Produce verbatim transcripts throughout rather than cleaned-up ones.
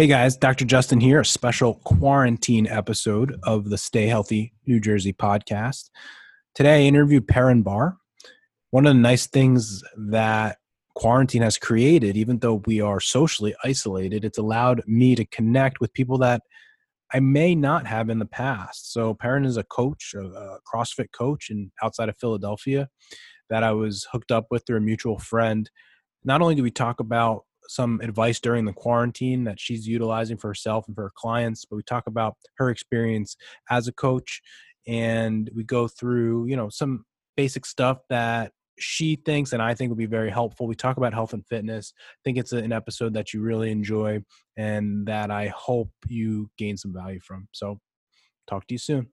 Hey guys, Doctor Justin here, a special quarantine episode of the Stay Healthy New Jersey podcast. Today I interviewed Perrin Bähr. One of the nice things that quarantine has created, even though we are socially isolated, it's allowed me to connect with people that I may not have in the past. So Perrin is a coach, a CrossFit coach in, outside of Philadelphia that I was hooked up with through a mutual friend. Not only do we talk about some advice during the quarantine that she's utilizing for herself and for her clients, but we talk about her experience as a coach, and we go through, you know, some basic stuff that she thinks and I think would be very helpful. We talk about health and fitness. I think it's an episode that you really enjoy and that I hope you gain some value from. So talk to you soon.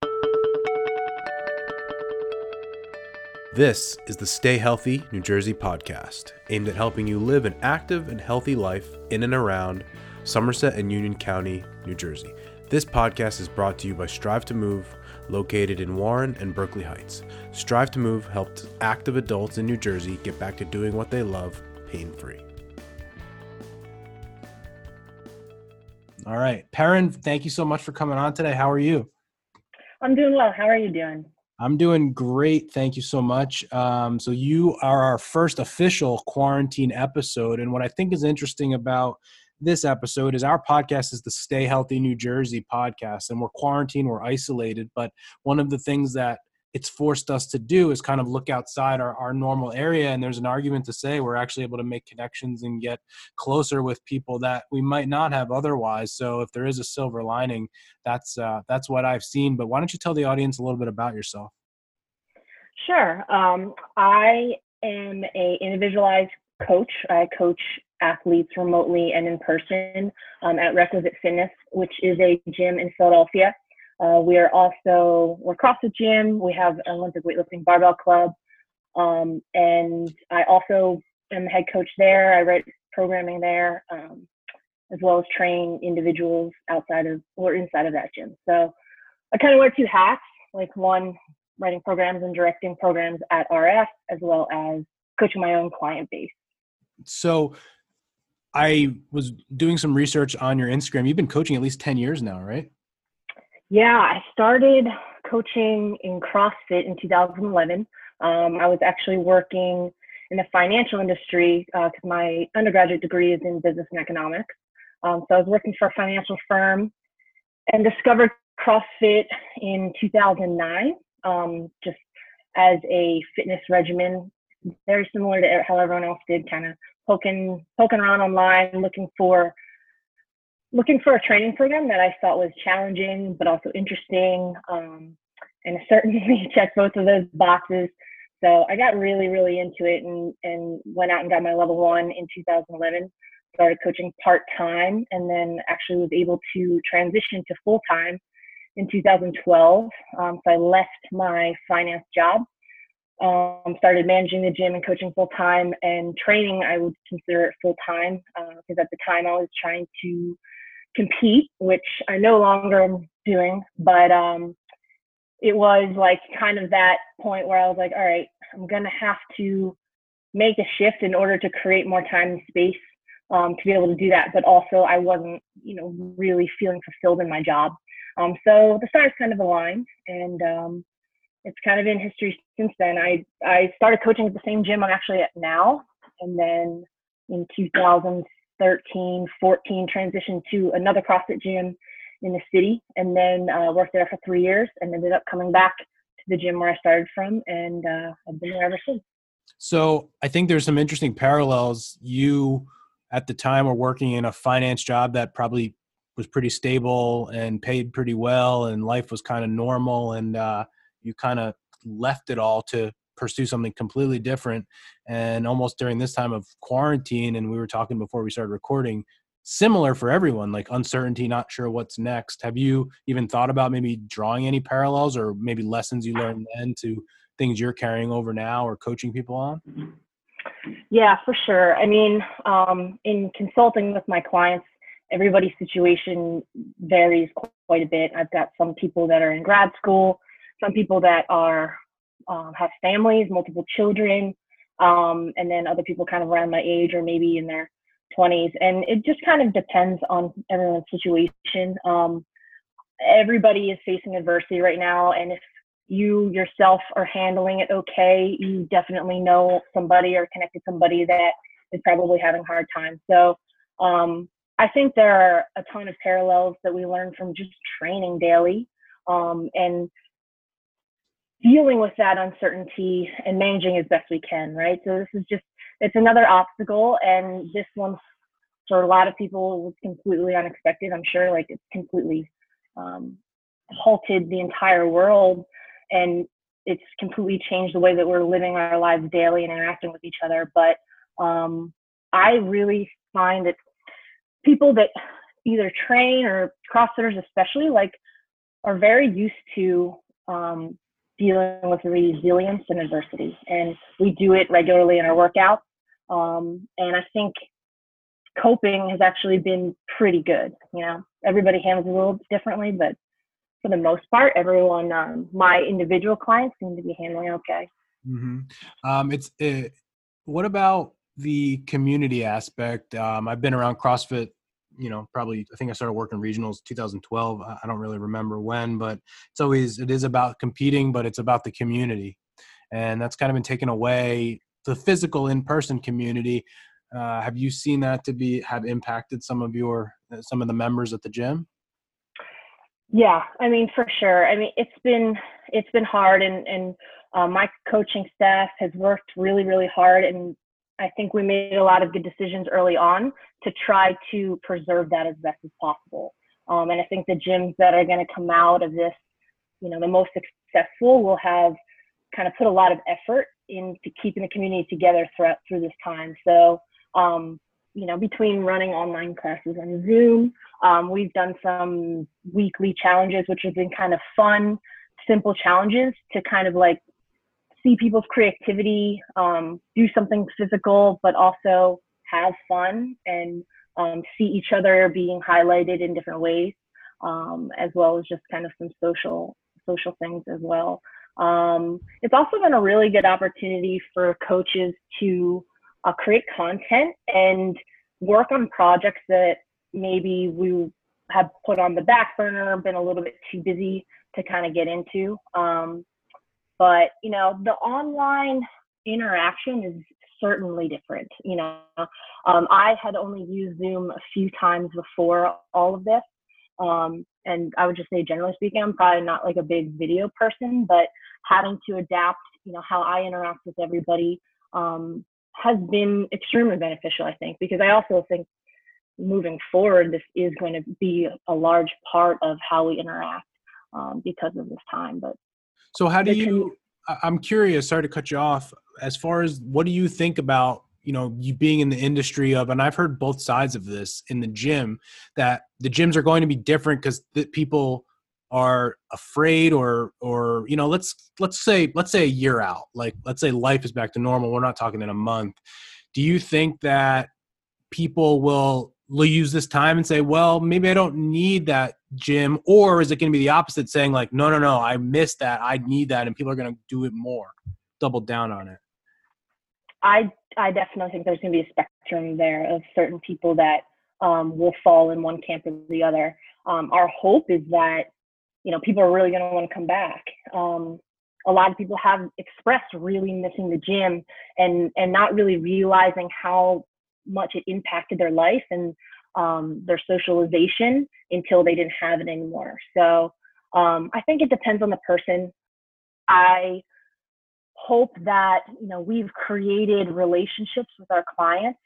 This is the Stay Healthy New Jersey podcast, aimed at helping you live an active and healthy life in and around Somerset and Union County, New Jersey. This podcast is brought to you by Strive to Move, located in Warren and Berkeley Heights. Strive to Move helped active adults in New Jersey get back to doing what they love pain-free. All right. Perrin, thank you so much for coming on today. How are you? I'm doing well. How are you doing? I'm doing great. Thank you so much. Um, so you are our first official quarantine episode. And what I think is interesting about this episode is our podcast is the Stay Healthy New Jersey podcast, and we're quarantined, we're isolated. But one of the things that it's forced us to do is kind of look outside our, our normal area. And there's an argument to say we're actually able to make connections and get closer with people that we might not have otherwise. So if there is a silver lining, that's uh, that's what I've seen. But why don't you tell the audience a little bit about yourself? Sure. Um, I am a individualized coach. I coach athletes remotely and in person um, at Requisite Fitness, which is a gym in Philadelphia. Uh, we are also, we're CrossFit Gym, we have Olympic Weightlifting Barbell Club, um, and I also am the head coach there. I write programming there, um, as well as train individuals outside of, or inside of that gym. So I kind of wear two hats, like one, writing programs and directing programs at R F, as well as coaching my own client base. So I was doing some research on your Instagram. You've been coaching at least ten years now, right? Yeah, I started coaching in CrossFit in two thousand eleven. Um, I was actually working in the financial industry because uh, my undergraduate degree is in business and economics. Um, so I was working for a financial firm and discovered CrossFit in two thousand nine, um, just as a fitness regimen, very similar to how everyone else did, kind of poking, poking around online, looking for looking for a training program that I thought was challenging, but also interesting. Um, and certainly checked both of those boxes. So I got really, really into it and, and went out and got my level one in two thousand eleven, started coaching part-time, and then actually was able to transition to full-time in two thousand twelve. Um, so I left my finance job, um, started managing the gym and coaching full-time, and training, I would consider it full-time, uh, because at the time I was trying to compete, which I no longer am doing, but um, it was like kind of that point where I was like, all right, I'm going to have to make a shift in order to create more time and space um, to be able to do that. But also I wasn't, you know, really feeling fulfilled in my job. Um, so the stars kind of aligned, and um, it's kind of in history since then. I, I started coaching at the same gym I'm actually at now. And then in two thousand thirteen, fourteen, transitioned to another CrossFit gym in the city, and then uh, worked there for three years and ended up coming back to the gym where I started from, and uh, I've been there ever since. So I think there's some interesting parallels. You, at the time, were working in a finance job that probably was pretty stable and paid pretty well, and life was kind of normal, and uh, you kind of left it all to pursue something completely different. And almost during this time of quarantine, and we were talking before we started recording, similar for everyone, like uncertainty, not sure what's next. Have you even thought about maybe drawing any parallels or maybe lessons you learned then to things you're carrying over now or coaching people on? Yeah, for sure. I mean, um, in consulting with my clients, everybody's situation varies quite a bit. I've got some people that are in grad school, some people that are Um, have families, multiple children, um, and then other people kind of around my age or maybe in their twenties, and it just kind of depends on everyone's situation. Um, everybody is facing adversity right now, and if you yourself are handling it okay, you definitely know somebody or connected somebody that is probably having a hard time. So um, I think there are a ton of parallels that we learn from just training daily um, and dealing with that uncertainty and managing as best we can, right? So this is just, it's another obstacle, and this one for a lot of people was completely unexpected. I'm sure like it's completely um, halted the entire world, and it's completely changed the way that we're living our lives daily and interacting with each other. But um, I really find that people that either train or CrossFitters especially like are very used to um, dealing with resilience and adversity, and we do it regularly in our workouts. Um, and I think coping has actually been pretty good. You know, everybody handles it a little differently, but for the most part, everyone, um, my individual clients seem to be handling okay. Mm-hmm. Um, it's, it, what about the community aspect? Um, I've been around CrossFit, you know, probably, I think I started working regionals two thousand twelve. I don't really remember when, but it's always, it is about competing, but it's about the community. And that's kind of been taken away, the physical in-person community. Uh, have you seen that to be, have impacted some of your, some of the members at the gym? Yeah, I mean, for sure. I mean, it's been, it's been hard, and, and uh, my coaching staff has worked really, really hard, and I think we made a lot of good decisions early on to try to preserve that as best as possible. Um, and I think the gyms that are going to come out of this, you know, the most successful will have kind of put a lot of effort into keeping the community together throughout through this time. So, um, you know, between running online classes on Zoom, um, we've done some weekly challenges, which have been kind of fun, simple challenges to kind of like see people's creativity, um, do something physical, but also have fun, and um, see each other being highlighted in different ways, um, as well as just kind of some social social things as well. Um, it's also been a really good opportunity for coaches to uh, create content and work on projects that maybe we have put on the back burner, been a little bit too busy to kind of get into. Um, But, you know, the online interaction is certainly different. You know, um, I had only used Zoom a few times before all of this. Um, and I would just say, generally speaking, I'm probably not like a big video person, but having to adapt, you know, how I interact with everybody um, has been extremely beneficial, I think, because I also think moving forward, this is going to be a large part of how we interact um, because of this time. But so how do you, I'm curious, sorry to cut you off, as far as what do you think about, you know, you being in the industry of, and I've heard both sides of this in the gym, that the gyms are going to be different because people are afraid or, or, you know, let's, let's say, let's say a year out, like, let's say life is back to normal. We're not talking in a month. Do you think that people will will use this time and say, well, maybe I don't need that gym? Or is it going to be the opposite, saying like, no, no, no, I missed that, I need that, and people are going to do it more, double down on it? I I definitely think there's going to be a spectrum there of certain people that um, will fall in one camp or the other. Um, our hope is that, you know, people are really going to want to come back. Um, a lot of people have expressed really missing the gym and and not really realizing how much it impacted their life and um, their socialization until they didn't have it anymore. So um, I think it depends on the person. I hope that, you know, we've created relationships with our clients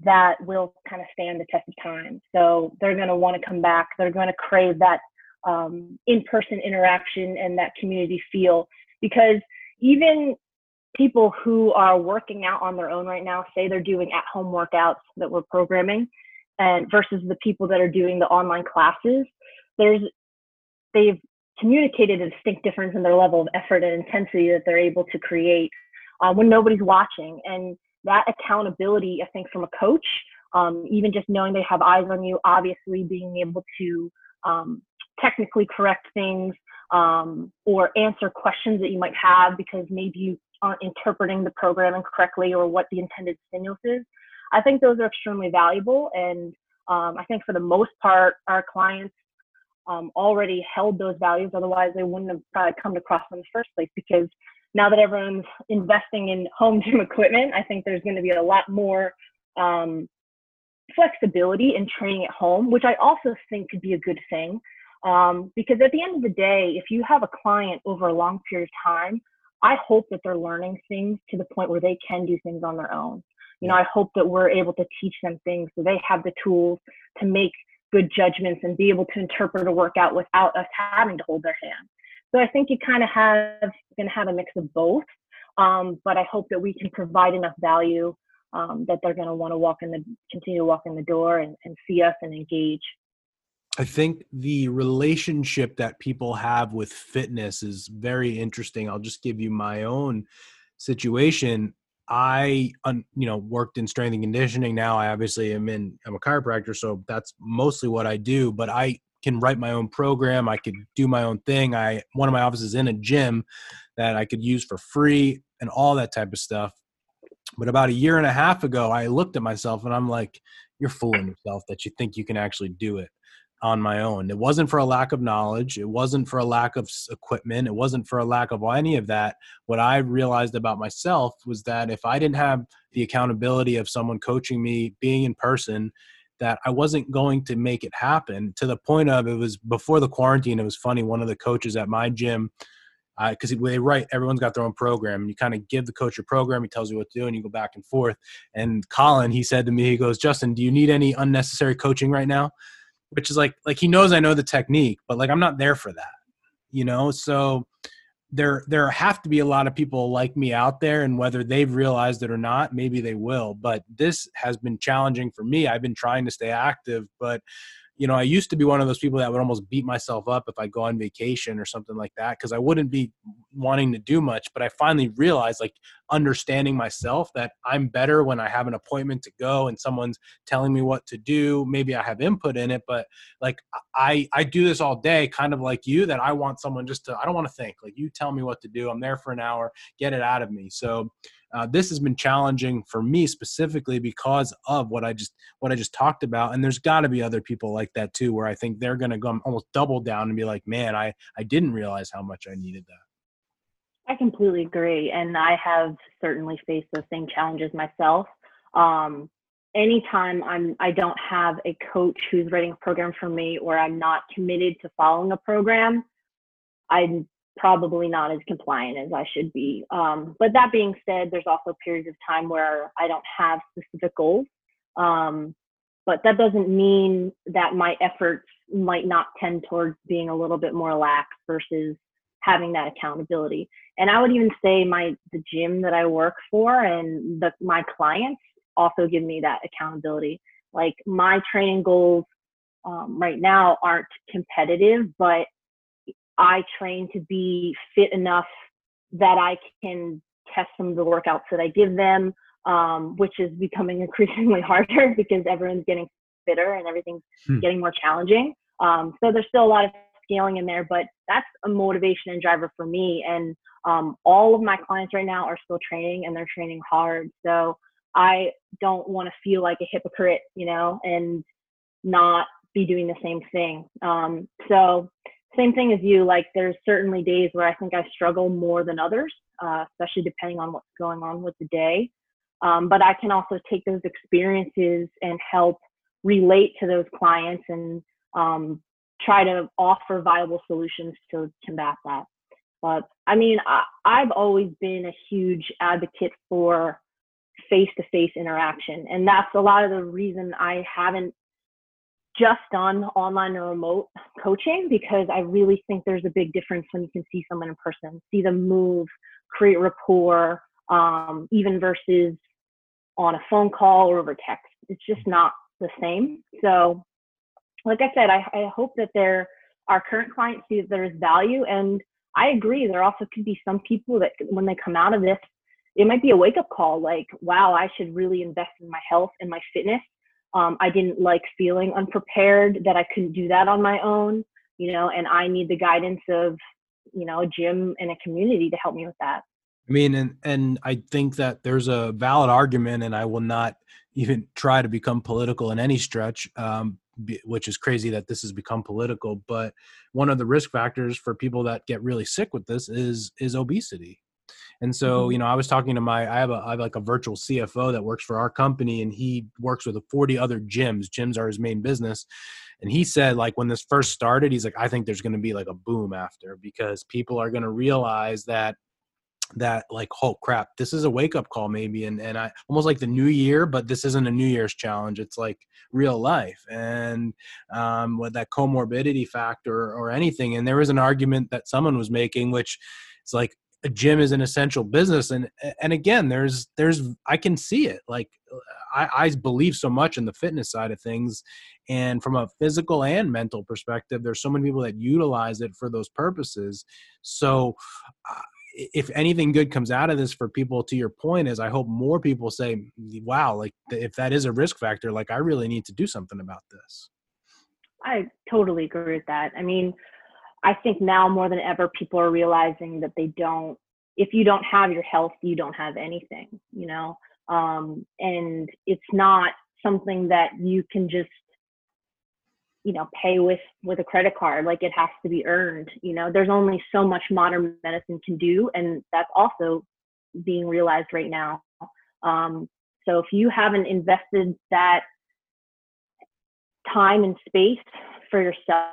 that will kind of stand the test of time. So they're going to want to come back. They're going to crave that um, in-person interaction and that community feel, because even people who are working out on their own right now, say they're doing at-home workouts that we're programming, and versus the people that are doing the online classes, there's they've communicated a distinct difference in their level of effort and intensity that they're able to create uh, when nobody's watching. And that accountability, I think, from a coach, um, even just knowing they have eyes on you, obviously being able to um, technically correct things um, or answer questions that you might have because maybe you aren't interpreting the programming correctly or what the intended stimulus is. I think those are extremely valuable. And um, I think for the most part, our clients um, already held those values. Otherwise, they wouldn't have probably come across them in the first place, because now that everyone's investing in home gym equipment, I think there's going to be a lot more um, flexibility in training at home, which I also think could be a good thing. Um, because at the end of the day, if you have a client over a long period of time, I hope that they're learning things to the point where they can do things on their own. You know, I hope that we're able to teach them things so they have the tools to make good judgments and be able to interpret a workout without us having to hold their hand. So I think you kind of have going to have a mix of both, um, but I hope that we can provide enough value um, that they're going to want to walk in the continue to walk in the door and, and see us and engage. I think the relationship that people have with fitness is very interesting. I'll just give you my own situation. I, un, you know, worked in strength and conditioning. Now I obviously am in, I'm a chiropractor, so that's mostly what I do, but I can write my own program. I could do my own thing. I, one of my offices in a gym that I could use for free and all that type of stuff. But about a year and a half ago, I looked at myself and I'm like, you're fooling yourself that you think you can actually do it on my own. It wasn't for a lack of knowledge. It wasn't for a lack of equipment. It wasn't for a lack of any of that. What I realized about myself was that if I didn't have the accountability of someone coaching me, being in person, that I wasn't going to make it happen, to the point of, it was before the quarantine. It was funny. One of the coaches at my gym, uh, cause they write, everyone's got their own program, and you kind of give the coach your program. He tells you what to do and you go back and forth. And Colin, he said to me, he goes, "Justin, do you need any unnecessary coaching right now?" Which is like, like he knows I know the technique, but like, I'm not there for that, you know? So there, there have to be a lot of people like me out there, and whether they've realized it or not, maybe they will, but this has been challenging for me. I've been trying to stay active, but you know, I used to be one of those people that would almost beat myself up if I go on vacation or something like that, because I wouldn't be wanting to do much. But I finally realized, like, understanding myself, that I'm better when I have an appointment to go and someone's telling me what to do. Maybe I have input in it, but like I, I do this all day, kind of like you, that I want someone just to, I don't want to think, like, you tell me what to do. I'm there for an hour, get it out of me. So Uh, this has been challenging for me specifically because of what I just what I just talked about. And there's got to be other people like that too, where I think they're going to go almost double down and be like, man, I, I didn't realize how much I needed that. I completely agree. And I have certainly faced those same challenges myself. Um, anytime I'm, I don't have a coach who's writing a program for me, or I'm not committed to following a program, I'm probably not as compliant as I should be. Um, but that being said, there's also periods of time where I don't have specific goals. Um, but that doesn't mean that my efforts might not tend towards being a little bit more lax versus having that accountability. And I would even say my the gym that I work for and the, my clients also give me that accountability. Like, my training goals um, right now aren't competitive, but I train to be fit enough that I can test some of the workouts that I give them, um, which is becoming increasingly harder because everyone's getting fitter and everything's hmm. getting more challenging. Um, so there's still a lot of scaling in there, but that's a motivation and driver for me. And um, all of my clients right now are still training, and they're training hard. So I don't want to feel like a hypocrite, you know, and not be doing the same thing. Um, so Same thing as you, like, there's certainly days where I think I struggle more than others, uh, especially depending on what's going on with the day. Um, but I can also take those experiences and help relate to those clients and um, try to offer viable solutions to combat that. But I mean, I, I've always been a huge advocate for face-to-face interaction. And that's a lot of the reason I haven't just done online or remote coaching, because I really think there's a big difference when you can see someone in person, see them move, create rapport, um, even versus on a phone call or over text. It's just not the same. So like I said, I, I hope that there, our current clients see that there is value. And I agree, there also could be some people that when they come out of this, it might be a wake up call, like, wow, I should really invest in my health and my fitness. Um, I didn't like feeling unprepared, that I couldn't do that on my own, you know, and I need the guidance of, you know, a gym and a community to help me with that. I mean, and, and I think that there's a valid argument, and I will not even try to become political in any stretch, um, be, which is crazy that this has become political. But one of the risk factors for people that get really sick with this is is obesity. And so, you know, I was talking to my, I have a, I have like a virtual C F O that works for our company, and he works with forty other gyms. Gyms are his main business. And he said, like, when this first started, he's like, I think there's going to be like a boom after, because people are going to realize that, that like, oh crap, this is a wake up call maybe. And, and I almost like the new year, but this isn't a New Year's challenge. It's like real life. And, um, with that comorbidity factor or anything. And there was an argument that someone was making, which it's like, a gym is an essential business. And, and again, there's, there's, I can see it. Like I, I believe so much in the fitness side of things, and from a physical and mental perspective, there's so many people that utilize it for those purposes. So uh, if anything good comes out of this for people, to your point, is I hope more people say, wow, like if that is a risk factor, like I really need to do something about this. I totally agree with that. I mean, I think now more than ever, people are realizing that they don't, if you don't have your health, you don't have anything, you know? Um, and it's not something that you can just, you know, pay with, with a credit card. Like it has to be earned, you know? There's only so much modern medicine can do. And that's also being realized right now. Um, so if you haven't invested that time and space for yourself,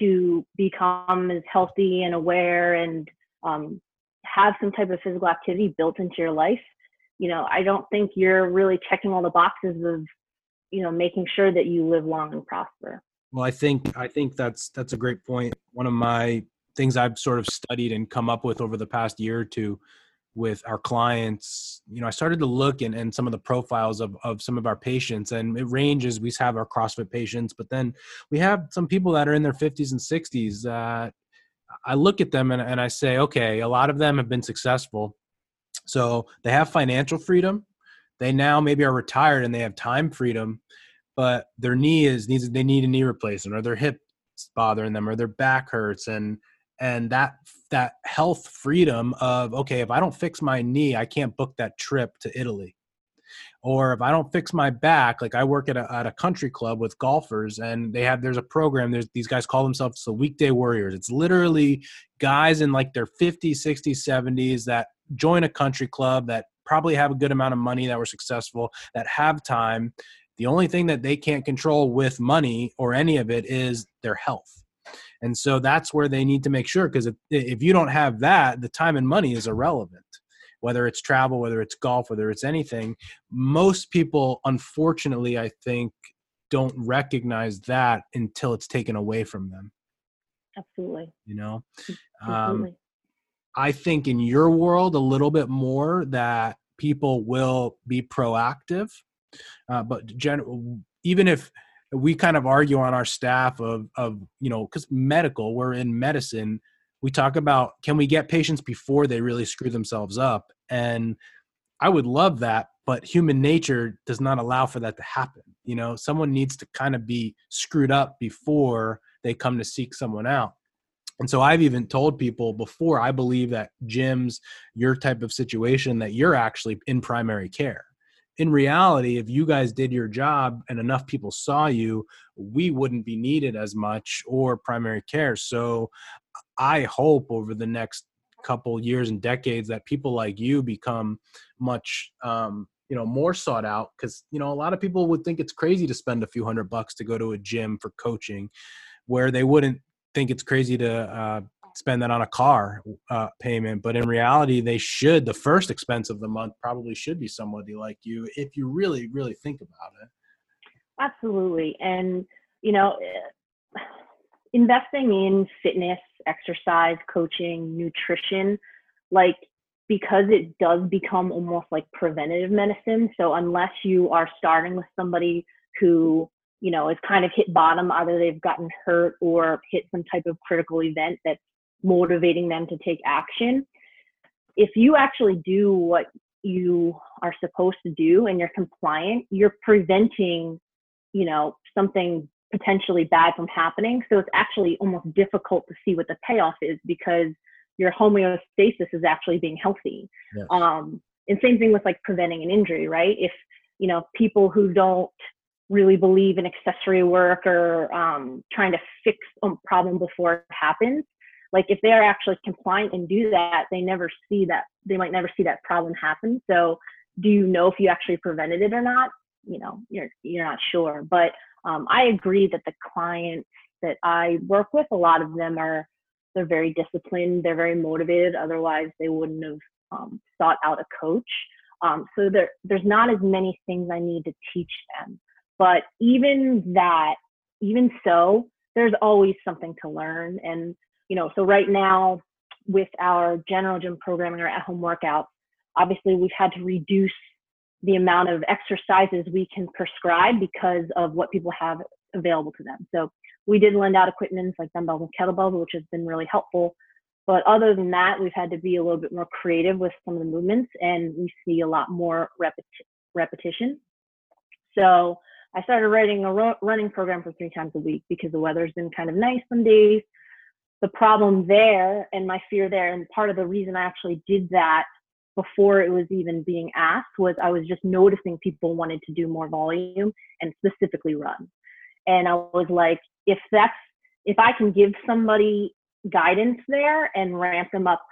to become as healthy and aware and um, have some type of physical activity built into your life, you know, I don't think you're really checking all the boxes of, you know, making sure that you live long and prosper. Well, I think, I think that's, that's a great point. One of my things I've sort of studied and come up with over the past year or two with our clients, you know, I started to look and, and some of the profiles of, of some of our patients, and it ranges. We have our CrossFit patients, but then we have some people that are in their fifties and sixties. Uh, I look at them and, and I say, okay, a lot of them have been successful. So they have financial freedom. They now maybe are retired and they have time freedom, but their knee is needs, they need a knee replacement, or their hip's bothering them, or their back hurts. And And that that health freedom of, okay, if I don't fix my knee, I can't book that trip to Italy. Or if I don't fix my back, like I work at a, at a country club with golfers, and they have, there's a program, there's these guys call themselves the weekday warriors. It's literally guys in like their fifties, sixties, seventies that join a country club that probably have a good amount of money, that were successful, that have time. The only thing that they can't control with money or any of it is their health. And so that's where they need to make sure, because if, if you don't have that, the time and money is irrelevant, whether it's travel, whether it's golf, whether it's anything. Most people, unfortunately, I think, don't recognize that until it's taken away from them. Absolutely. You know, Absolutely. Um, I think in your world a little bit more that people will be proactive, uh, but gen- even if we kind of argue on our staff of, of, you know, because medical, we're in medicine, we talk about, can we get patients before they really screw themselves up? And I would love that, but human nature does not allow for that to happen. You know, someone needs to kind of be screwed up before they come to seek someone out. And so I've even told people before, I believe that gyms, your type of situation, that you're actually in primary care. In reality, if you guys did your job and enough people saw you, we wouldn't be needed as much, or primary care. So I hope over the next couple years and decades that people like you become much, um, you know, more sought out, because, you know, a lot of people would think it's crazy to spend a few hundred bucks to go to a gym for coaching, where they wouldn't think it's crazy to uh, spend that on a car uh, payment. But in reality, they should, the first expense of the month probably should be somebody like you, if you really, really think about it. Absolutely. And, you know, investing in fitness, exercise, coaching, nutrition, like, because it does become almost like preventative medicine. So unless you are starting with somebody who, you know, is kind of hit bottom, either they've gotten hurt or hit some type of critical event that's motivating them to take action. If you actually do what you are supposed to do and you're compliant, you're preventing, you know, something potentially bad from happening. So it's actually almost difficult to see what the payoff is, because your homeostasis is actually being healthy. Yes. Um, and same thing with like preventing an injury, right? If you know, people who don't really believe in accessory work or um, trying to fix a problem before it happens. Like if they are actually compliant and do that, they never see that, they might never see that problem happen. So do you know if you actually prevented it or not? You know, you're, you're not sure. But um, I agree that the clients that I work with, a lot of them are, they're very disciplined, they're very motivated. Otherwise they wouldn't have um, sought out a coach. Um, so there, there's not as many things I need to teach them. But even that, even so, there's always something to learn. And, you know, so right now with our general gym programming or at-home workouts, obviously we've had to reduce the amount of exercises we can prescribe because of what people have available to them. So we did lend out equipment like dumbbells and kettlebells, which has been really helpful. But other than that, we've had to be a little bit more creative with some of the movements, and we see a lot more repeti repetition. So I started writing a ro running program for three times a week because the weather's been kind of nice some days. The problem there and my fear there, and part of the reason I actually did that before it was even being asked, was I was just noticing people wanted to do more volume and specifically run. And I was like, if that's, if I can give somebody guidance there and ramp them up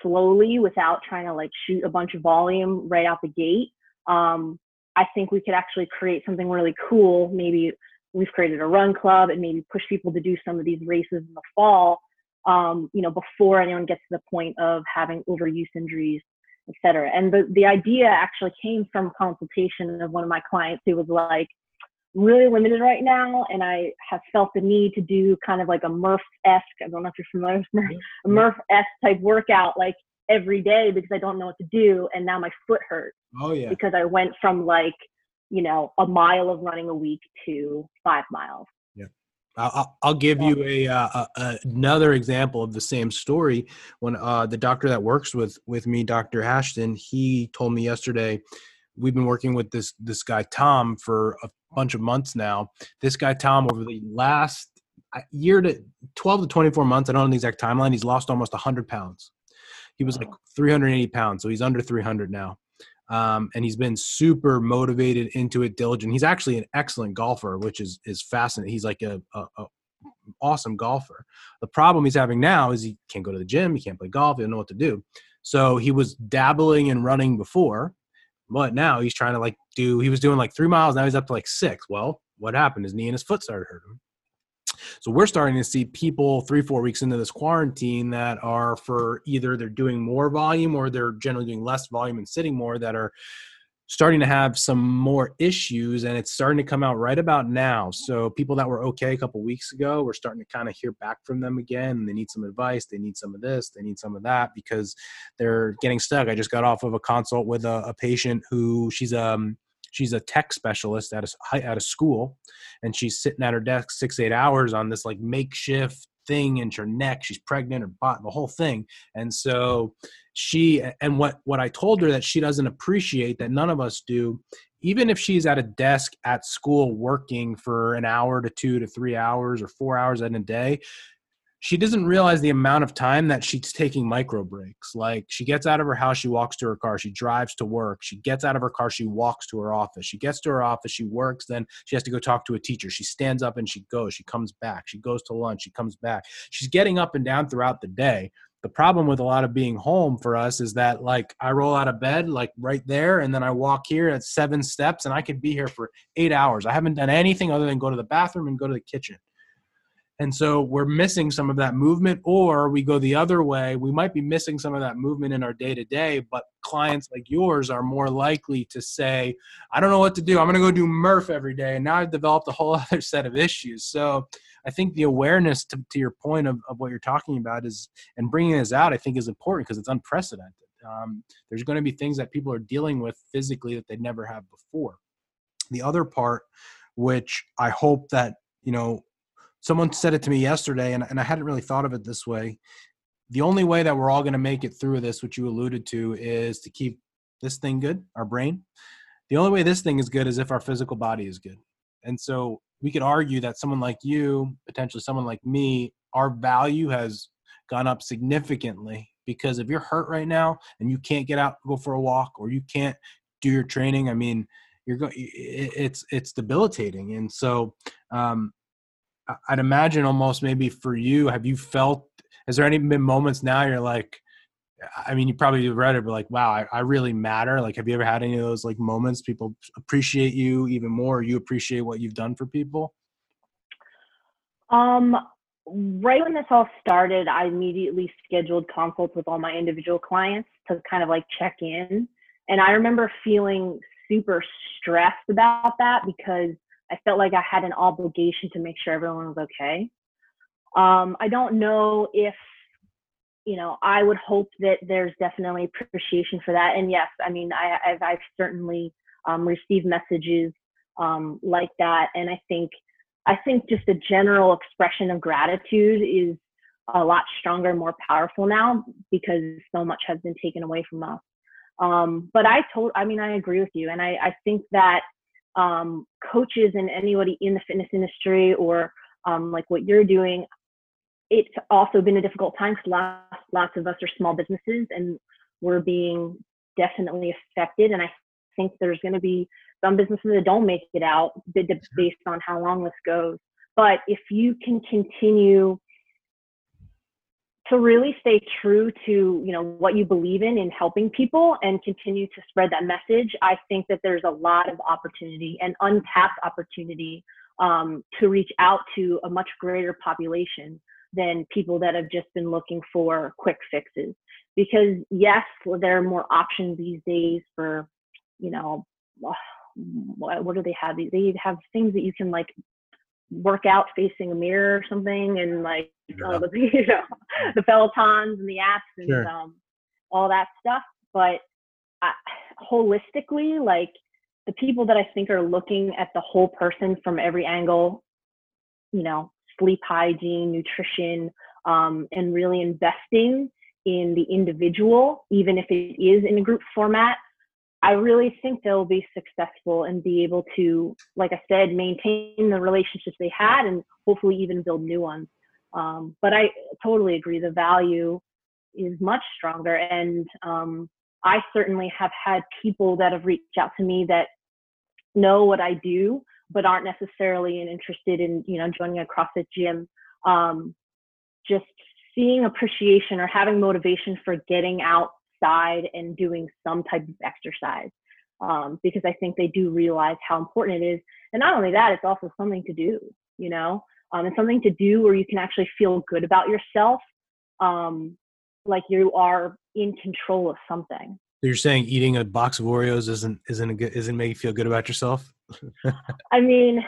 slowly without trying to like shoot a bunch of volume right out the gate, um, I think we could actually create something really cool. Maybe we've created a run club and maybe push people to do some of these races in the fall, um, you know, before anyone gets to the point of having overuse injuries, et cetera. And the, the idea actually came from consultation of one of my clients who was like, I'm really limited right now, and I have felt the need to do kind of like a Murph-esque, I don't know if you're familiar with Murph, a Murph-esque type workout, like every day, because I don't know what to do, and now my foot hurts. Oh yeah. Because I went from like, you know, a mile of running a week to five miles. Yeah, I'll, I'll give yeah. you a, uh, a another example of the same story. When uh, the doctor that works with with me, Doctor Hashton, he told me yesterday, we've been working with this this guy Tom for a bunch of months now. This guy Tom, over the last year to twelve to twenty-four months, I don't know the exact timeline, he's lost almost one hundred pounds. He was like three hundred eighty pounds, so he's under three hundred now. Um, and he's been super motivated into it, diligent. He's actually an excellent golfer, which is is fascinating. He's like a, a, a awesome golfer. The problem he's having now is he can't go to the gym, he can't play golf, he doesn't know what to do. So he was dabbling in running before, but now he's trying to like do, he was doing like three miles, now he's up to like six. Well, what happened? His knee and his foot started hurting. So we're starting to see people three, four weeks into this quarantine that are for either they're doing more volume or they're generally doing less volume and sitting more, that are starting to have some more issues, and it's starting to come out right about now. So people that were okay a couple weeks ago, we're starting to kind of hear back from them again. They need some advice. They need some of this. They need some of that because they're getting stuck. I just got off of a consult with a, a patient who she's um she's a tech specialist at a, at a school, and she's sitting at her desk six, eight hours on this like makeshift thing in her neck. She's pregnant, her butt, the whole thing. And so she, and what, what I told her that she doesn't appreciate, that none of us do, even if she's at a desk at school working for an hour to two to three hours or four hours in a day, she doesn't realize the amount of time that she's taking micro breaks. Like she gets out of her house, she walks to her car, she drives to work, she gets out of her car, she walks to her office, she gets to her office, she works, then she has to go talk to a teacher. She stands up and she goes, she comes back, she goes to lunch, she comes back. She's getting up and down throughout the day. The problem with a lot of being home for us is that like I roll out of bed like right there, and then I walk here at seven steps, and I could be here for eight hours. I haven't done anything other than go to the bathroom and go to the kitchen. And so we're missing some of that movement, or we go the other way. We might be missing some of that movement in our day-to-day, but clients like yours are more likely to say, I don't know what to do. I'm going to go do Murph every day. And now I've developed a whole other set of issues. So I think the awareness to, to your point of, of what you're talking about is, and bringing this out, I think is important because it's unprecedented. Um, there's going to be things that people are dealing with physically that they never have before. The other part, which I hope that, you know, someone said it to me yesterday, and, and I hadn't really thought of it this way. The only way that we're all going to make it through this, which you alluded to, is to keep this thing good, our brain. The only way this thing is good is if our physical body is good. And so we could argue that someone like you, potentially someone like me, our value has gone up significantly, because if you're hurt right now and you can't get out, go for a walk, or you can't do your training, I mean, you're going, it's, it's debilitating. And so um, I'd imagine almost maybe for you, have you felt, has there any been moments now you're like, I mean, you probably read it, but like, wow, I, I really matter. Like, have you ever had any of those like moments people appreciate you even more, or you appreciate what you've done for people? Um, right when this all started, I immediately scheduled consults with all my individual clients to kind of like check in. And I remember feeling super stressed about that because I felt like I had an obligation to make sure everyone was okay. Um, I don't know if, you know, I would hope that there's definitely appreciation for that. And yes, I mean, I, I've, I've certainly um, received messages um, like that. And I think, I think just the general expression of gratitude is a lot stronger and more powerful now because so much has been taken away from us. Um, but I told, I mean, I agree with you. And I, I think that um, coaches and anybody in the fitness industry or um, like what you're doing, it's also been a difficult time because lots, lots of us are small businesses and we're being definitely affected. And I think there's going to be some businesses that don't make it out based on how long this goes. But if you can continue to really stay true to, you know, what you believe in in helping people and continue to spread that message, I think that there's a lot of opportunity and untapped opportunity um, to reach out to a much greater population than people that have just been looking for quick fixes. Because yes, there are more options these days for, you know, what do they have? They have things that you can like work out facing a mirror or something, and like, yeah. uh, the, you know, the Pelotons and the apps and sure. um, all that stuff. But I, holistically, like the people that I think are looking at the whole person from every angle, you know, sleep hygiene, nutrition, um, and really investing in the individual, even if it is in a group format, I really think they'll be successful and be able to, like I said, maintain the relationships they had and hopefully even build new ones. Um, but I totally agree. The value is much stronger. And um, I certainly have had people that have reached out to me that know what I do, but aren't necessarily interested in, you know, joining a CrossFit gym. Um, just seeing appreciation or having motivation for getting outside and doing some type of exercise, um, because I think they do realize how important it is. And not only that, it's also something to do, you know, um, it's something to do where you can actually feel good about yourself, um, like you are in control of something. You're saying eating a box of Oreos isn't isn't a good, isn't make you feel good about yourself? I mean,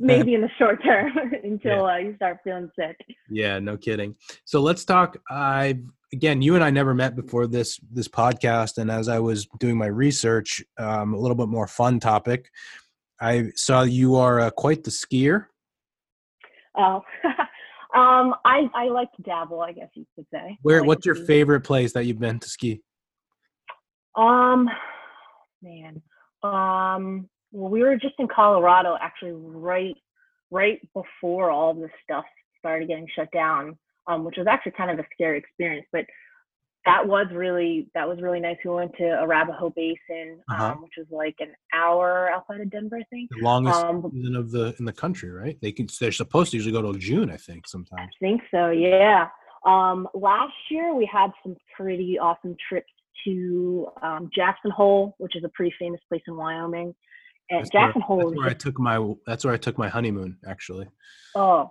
maybe in the short term until yeah. uh, you start feeling sick. Yeah, no kidding. So let's talk. I again, you and I never met before this this podcast, and as I was doing my research, um, a little bit more fun topic, I saw you are uh, quite the skier. Oh. um, I I like to dabble, I guess you could say. Where? Like what's your favorite place that you've been to ski? Um, man, um, well, we were just in Colorado actually right, right before all this stuff started getting shut down, um, which was actually kind of a scary experience, but that was really, that was really nice. We went to Arapahoe Basin, um, uh-huh. which was like an hour outside of Denver, I think. The longest um, season of the, in the country, right? They can, they're supposed to usually go till June, I think sometimes. I think so. Yeah. Um, last year we had some pretty awesome trips to um, Jackson Hole, which is a pretty famous place in Wyoming. And that's Jackson where, Hole that's where I took my that's where I took my honeymoon, actually. Oh,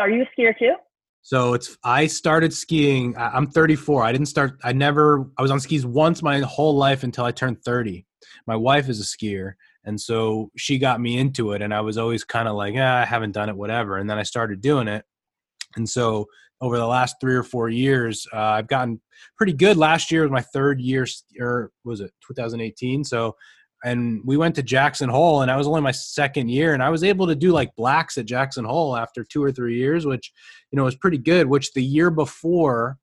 are you a skier too? So it's I started skiing. I'm thirty-four. I didn't start. I never. I was on skis once my whole life until I turned thirty. My wife is a skier, and so she got me into it. And I was always kind of like, yeah, I haven't done it, whatever. And then I started doing it, and so. Over the last three or four years, uh, I've gotten pretty good. Last year was my third year, or was it twenty eighteen? So, and we went to Jackson Hole, and I was only my second year, and I was able to do like blacks at Jackson Hole after two or three years, which, you know, was pretty good. Which the year before,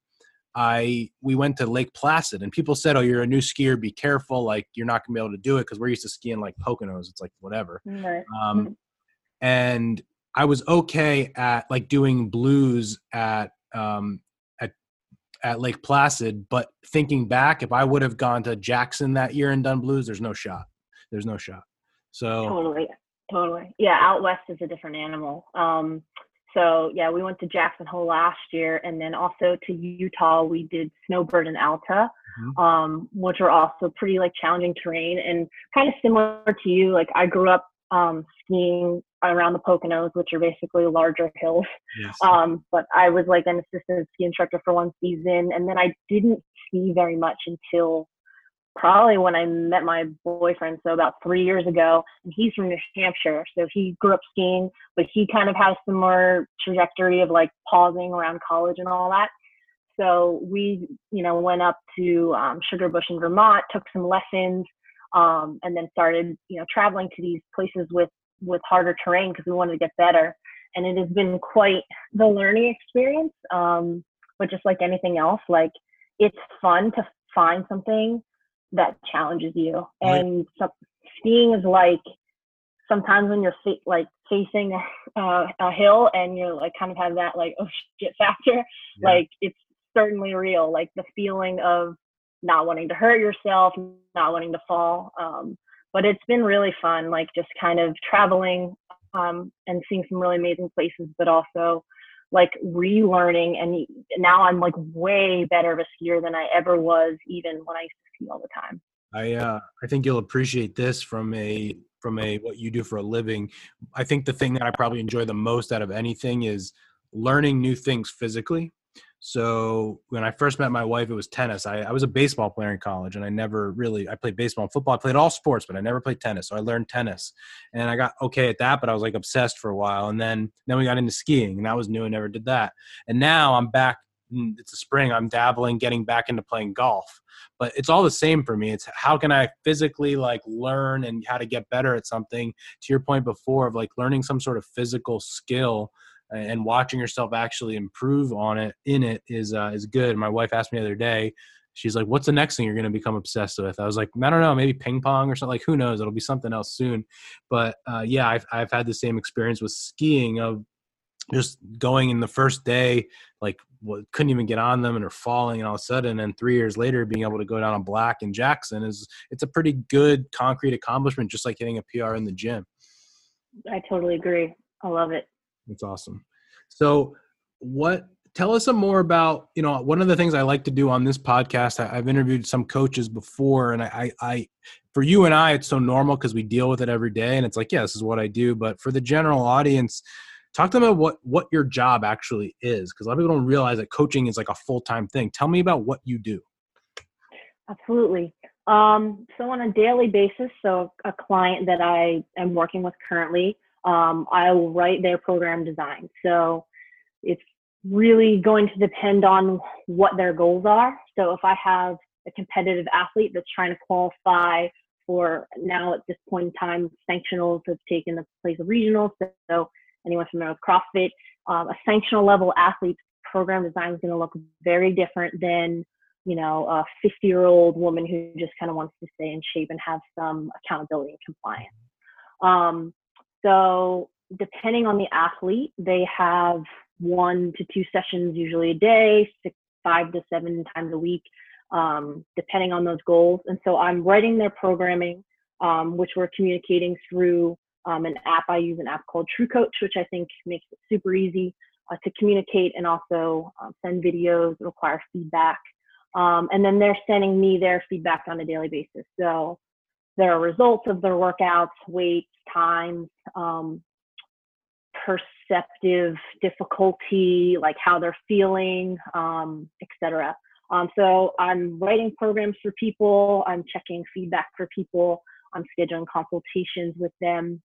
I we went to Lake Placid, and people said, "Oh, you're a new skier. Be careful. Like you're not gonna be able to do it because we're used to skiing like Poconos. It's like whatever." Mm-hmm. Um, and I was okay at like doing blues at, um, at, at Lake Placid, but thinking back, if I would have gone to Jackson that year and done blues, there's no shot. There's no shot. So totally, totally. Yeah. Out West is a different animal. Um, so yeah, we went to Jackson Hole last year, and then also to Utah, we did Snowbird and Alta, mm-hmm. um, which are also pretty like challenging terrain and kind of similar to you. Like I grew up um, skiing around the Poconos, which are basically larger hills. Yes. Um, but I was like an assistant ski instructor for one season, and then I didn't ski very much until probably when I met my boyfriend, so about three years ago, and he's from New Hampshire. So he grew up skiing, but he kind of had a similar trajectory of like pausing around college and all that. So we, you know, went up to um, Sugarbush in Vermont, took some lessons, um, and then started, you know, traveling to these places with, with harder terrain because we wanted to get better. And it has been quite the learning experience. Um, but just like anything else, like it's fun to find something that challenges you, and right. Skiing is like sometimes when you're fa- like facing uh, a hill and you're like kind of have that like oh shit factor. Yeah. Like it's certainly real, like the feeling of not wanting to hurt yourself, not wanting to fall, um but it's been really fun, like just kind of traveling um and seeing some really amazing places, but also like relearning. And now I'm like way better of a skier than I ever was, even when I used to ski all the time. I uh, I think you'll appreciate this from a from a what you do for a living. I think the thing that I probably enjoy the most out of anything is learning new things physically. So when I first met my wife, it was tennis. I, I was a baseball player in college, and I never really, I played baseball and football. I played all sports, but I never played tennis. So I learned tennis, and I got okay at that, but I was like obsessed for a while. And then, then we got into skiing, and that was new and never did that. And now I'm back. It's the spring. I'm dabbling, getting back into playing golf, but it's all the same for me. It's how can I physically like learn and how to get better at something, to your point before of like learning some sort of physical skill and watching yourself actually improve on it in it is, uh, is good. My wife asked me the other day, she's like, what's the next thing you're going to become obsessed with? I was like, I don't know, maybe ping pong or something, like who knows, it'll be something else soon. But, uh, yeah, I've, I've had the same experience with skiing of just going in the first day, like well, couldn't even get on them and are falling, and all of a sudden, and three years later, being able to go down a black in Jackson is, it's a pretty good concrete accomplishment, just like hitting a P R in the gym. I totally agree. I love it. That's awesome. So what, tell us some more about, you know, one of the things I like to do on this podcast, I, I've interviewed some coaches before, and I, I, I for you and I, it's so normal because we deal with it every day, and it's like, yeah, this is what I do. But for the general audience, talk to them about what, what your job actually is, because a lot of people don't realize that coaching is like a full-time thing. Tell me about what you do. Absolutely. Um, so on a daily basis, so a client that I am working with currently, Um, I will write their program design. So it's really going to depend on what their goals are. So if I have a competitive athlete that's trying to qualify for, now at this point in time, sanctionals have taken the place of regionals. So anyone familiar with CrossFit, um, a sanctional level athlete's program design is going to look very different than, you know, a fifty year old woman who just kind of wants to stay in shape and have some accountability and compliance. Um, So depending on the athlete, they have one to two sessions usually a day, six, five to seven times a week, um, depending on those goals. And so I'm writing their programming, um, which we're communicating through um, an app. I use an app called True Coach, which I think makes it super easy uh, to communicate and also uh, send videos, require feedback. Um, and then they're sending me their feedback on a daily basis. So there are results of their workouts, weights, times, um, perceptive difficulty, like how they're feeling, um, et cetera. Um, so I'm writing programs for people. I'm checking feedback for people. I'm scheduling consultations with them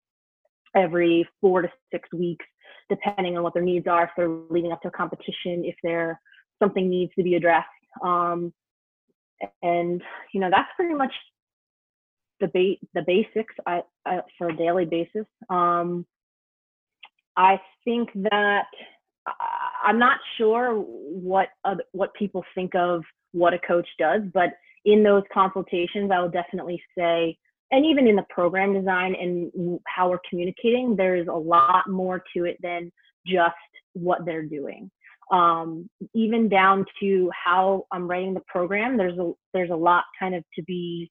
every four to six weeks, depending on what their needs are. If they're leading up to a competition, if they're, something needs to be addressed. Um, and, you know, that's pretty much the ba- the basics I, I, for a daily basis. Um, I think that uh, I'm not sure what other, what people think of what a coach does, but in those consultations, I will definitely say, and even in the program design and how we're communicating, there's a lot more to it than just what they're doing. Um, even down to how I'm writing the program, there's a, there's a lot kind of to be,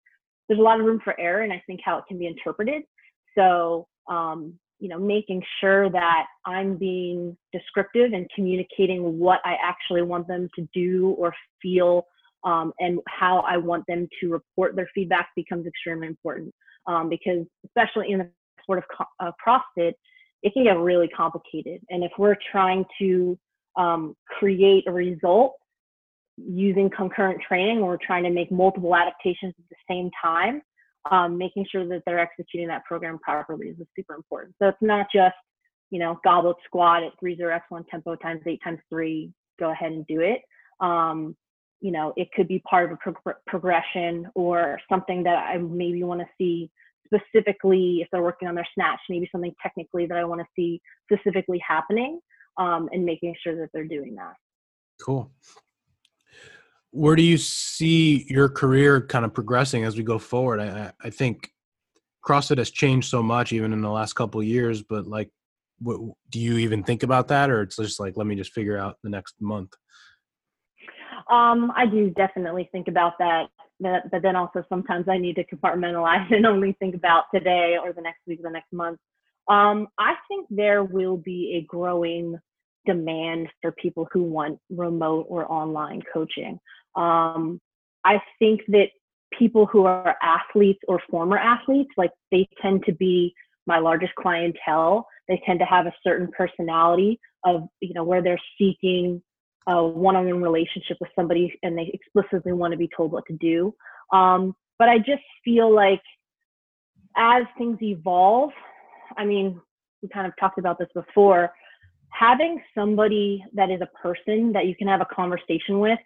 there's a lot of room for error, and I think how it can be interpreted. So, um, you know, making sure that I'm being descriptive and communicating what I actually want them to do or feel, um, and how I want them to report their feedback becomes extremely important, um, because especially in the sport of uh, CrossFit, it can get really complicated. And if we're trying to um, create a result using concurrent training, or trying to make multiple adaptations at the same time, um, making sure that they're executing that program properly is super important. So it's not just, you know, goblet squat at three zero x one tempo times eight times three, go ahead and do it. Um, you know, it could be part of a pro progression or something that I maybe want to see specifically if they're working on their snatch, maybe something technically that I want to see specifically happening, um, and making sure that they're doing that. Cool. Where do you see your career kind of progressing as we go forward? I, I think CrossFit has changed so much even in the last couple of years, but like, what, do you even think about that? Or it's just like, let me just figure out the next month. Um, I do definitely think about that, that, but then also sometimes I need to compartmentalize and only think about today or the next week, or the next month. Um, I think there will be a growing demand for people who want remote or online coaching. Um, I think that people who are athletes or former athletes, like they tend to be my largest clientele. They tend to have a certain personality of, you know, where they're seeking a one-on-one relationship with somebody and they explicitly want to be told what to do. Um, but I just feel like as things evolve, I mean, we kind of talked about this before, having somebody that is a person that you can have a conversation with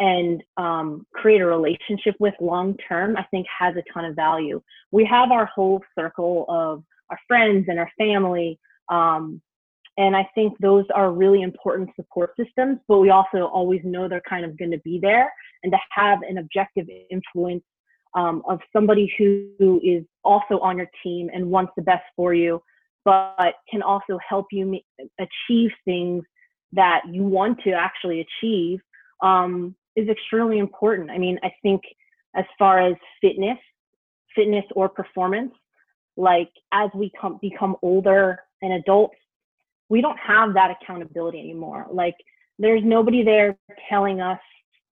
and um, create a relationship with long-term, I think has a ton of value. We have our whole circle of our friends and our family. Um, and I think those are really important support systems, but we also always know they're kind of going to be there, and to have an objective influence um, of somebody who, who is also on your team and wants the best for you, but can also help you achieve things that you want to actually achieve, um, is extremely important. I mean, I think as far as fitness, fitness or performance, like as we come, become older and adults, we don't have that accountability anymore. Like there's nobody there telling us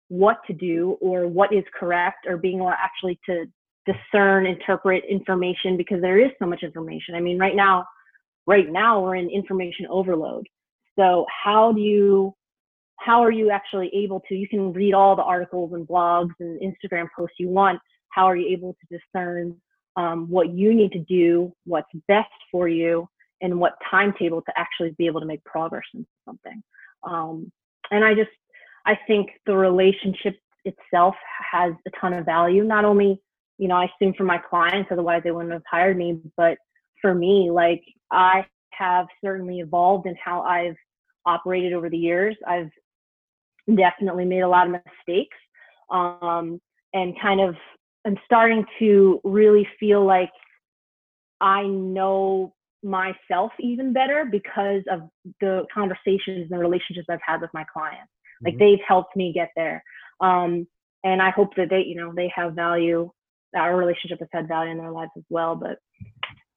what to do or what is correct, or being able actually to discern, interpret information, because there is so much information. I mean, right now, Right now we're in information overload. So how do you, how are you actually able to, you can read all the articles and blogs and Instagram posts you want. How are you able to discern um, what you need to do, what's best for you, and what timetable to actually be able to make progress in something? Um, and I just, I think the relationship itself has a ton of value. Not only, you know, I assume for my clients, otherwise they wouldn't have hired me, but for me, like I have certainly evolved in how I've operated over the years. I've definitely made a lot of mistakes, um, and kind of I'm starting to really feel like I know myself even better because of the conversations and relationships I've had with my clients. Like mm-hmm. they've helped me get there, um, and I hope that they, you know, they have value. Our relationship has had value in their lives as well, but.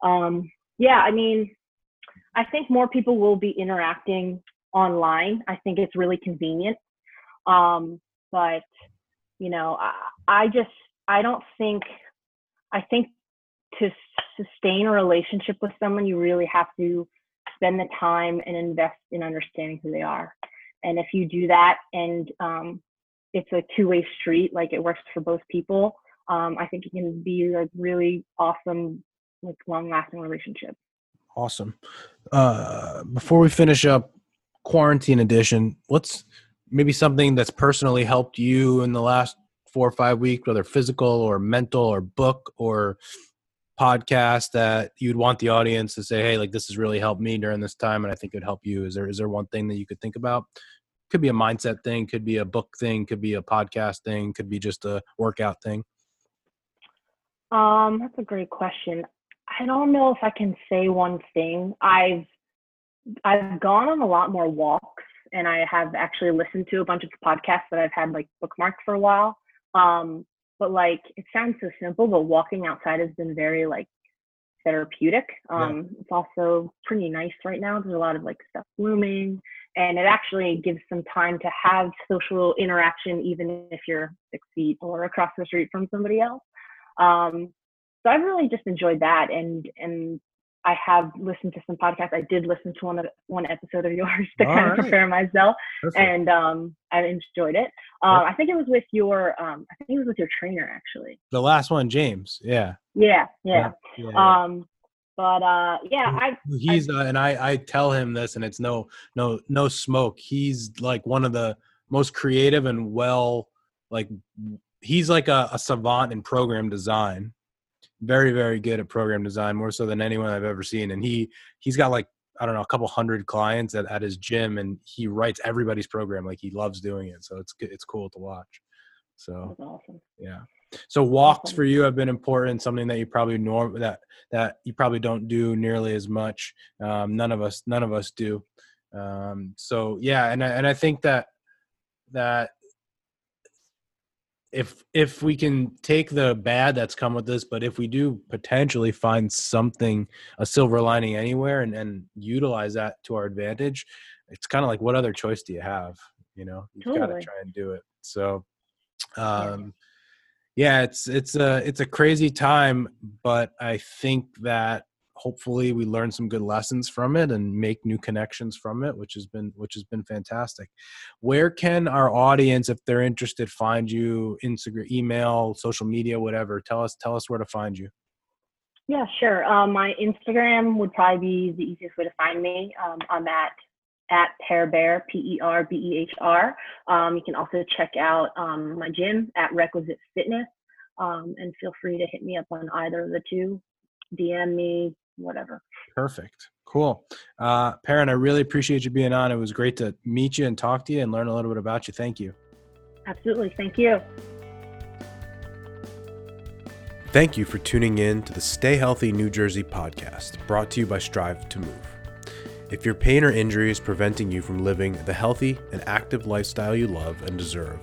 Um, yeah, I mean, I think more people will be interacting online. I think it's really convenient. Um, but, you know, I, I just, I don't think, I think to sustain a relationship with someone, you really have to spend the time and invest in understanding who they are. And if you do that and um, it's a two-way street, like it works for both people, um, I think it can be like really awesome, like long-lasting relationship. Awesome. Uh, before we finish up quarantine edition, what's maybe something that's personally helped you in the last four or five weeks, whether physical or mental or book or podcast that you'd want the audience to say, hey, like this has really helped me during this time and I think it would help you. Is there, is there one thing that you could think about? Could be a mindset thing, could be a book thing, could be a podcast thing, could be just a workout thing. Um, that's a great question. I don't know if I can say one thing. I've I've gone on a lot more walks, and I have actually listened to a bunch of podcasts that I've had like bookmarked for a while. Um, but like it sounds so simple, but walking outside has been very like therapeutic. Um, yeah. It's also pretty nice right now. There's a lot of like stuff blooming, and it actually gives some time to have social interaction, even if you're six feet or across the street from somebody else. Um, so I've really just enjoyed that. And, and I have listened to some podcasts. I did listen to one, one episode of yours to All kind right. of prepare myself. Perfect. And um, I enjoyed it. Um, I think it was with your, um, I think it was with your trainer actually. The last one, James. Yeah. Yeah. Yeah. yeah, yeah. Um, But uh, yeah, I he's I, uh, and I, I tell him this, and it's no no no smoke. He's like one of the most creative and well, like he's like a, a savant in program design. Very very good at program design, more so than anyone I've ever seen. And he he's got like I don't know a couple hundred clients at, at his gym, and he writes everybody's program. Like he loves doing it, so it's it's cool to watch. So that's awesome. Yeah. So walks for you have been important, something that you probably norm that that you probably don't do nearly as much. Um, none of us, none of us do. Um, so yeah, and I, and I think that that if if we can take the bad that's come with this, but if we do potentially find something, a silver lining anywhere, and and utilize that to our advantage, it's kind of like what other choice do you have? You know, you've totally. got to try and do it. So. Um, yeah. Yeah, it's it's a it's a crazy time, but I think that hopefully we learn some good lessons from it and make new connections from it, which has been which has been fantastic. Where can our audience, if they're interested, find you? Instagram, email, social media, whatever. Tell us tell us where to find you. Yeah, sure. Uh, my Instagram would probably be the easiest way to find me. Um, I'm at at Perrin Bähr, P E R B E H R. Um, you can also check out um, my gym at Requisite Fitness, um, and feel free to hit me up on either of the two, D M me, whatever. Perfect. Cool. Uh, Perrin, I really appreciate you being on. It was great to meet you and talk to you and learn a little bit about you. Thank you. Absolutely. Thank you. Thank you for tuning in to the Stay Healthy New Jersey podcast, brought to you by Strive to Move. If your pain or injury is preventing you from living the healthy and active lifestyle you love and deserve,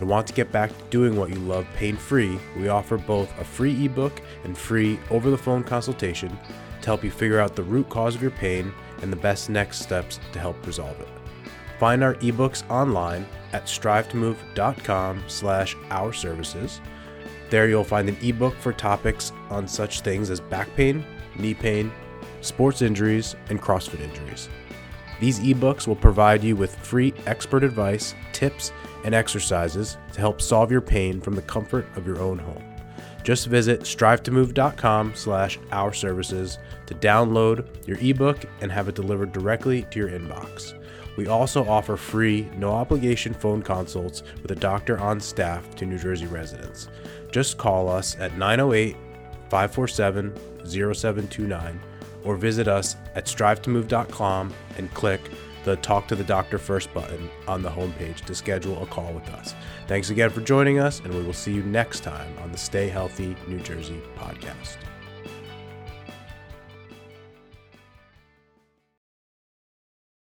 and want to get back to doing what you love pain-free, we offer both a free ebook and free over-the-phone consultation to help you figure out the root cause of your pain and the best next steps to help resolve it. Find our ebooks online at strive to move dot com slash our services. There you'll find an ebook for topics on such things as back pain, knee pain, sports injuries, and CrossFit injuries. These ebooks will provide you with free expert advice, tips, and exercises to help solve your pain from the comfort of your own home. Just visit strive to move dot com slash our services to download your ebook and have it delivered directly to your inbox. We also offer free, no obligation phone consults with a doctor on staff to New Jersey residents. Just call us at nine oh eight, five four seven, oh seven two nine or visit us at strive to move dot com and click the Talk to the Doctor First button on the homepage to schedule a call with us. Thanks again for joining us, and we will see you next time on the Stay Healthy New Jersey podcast.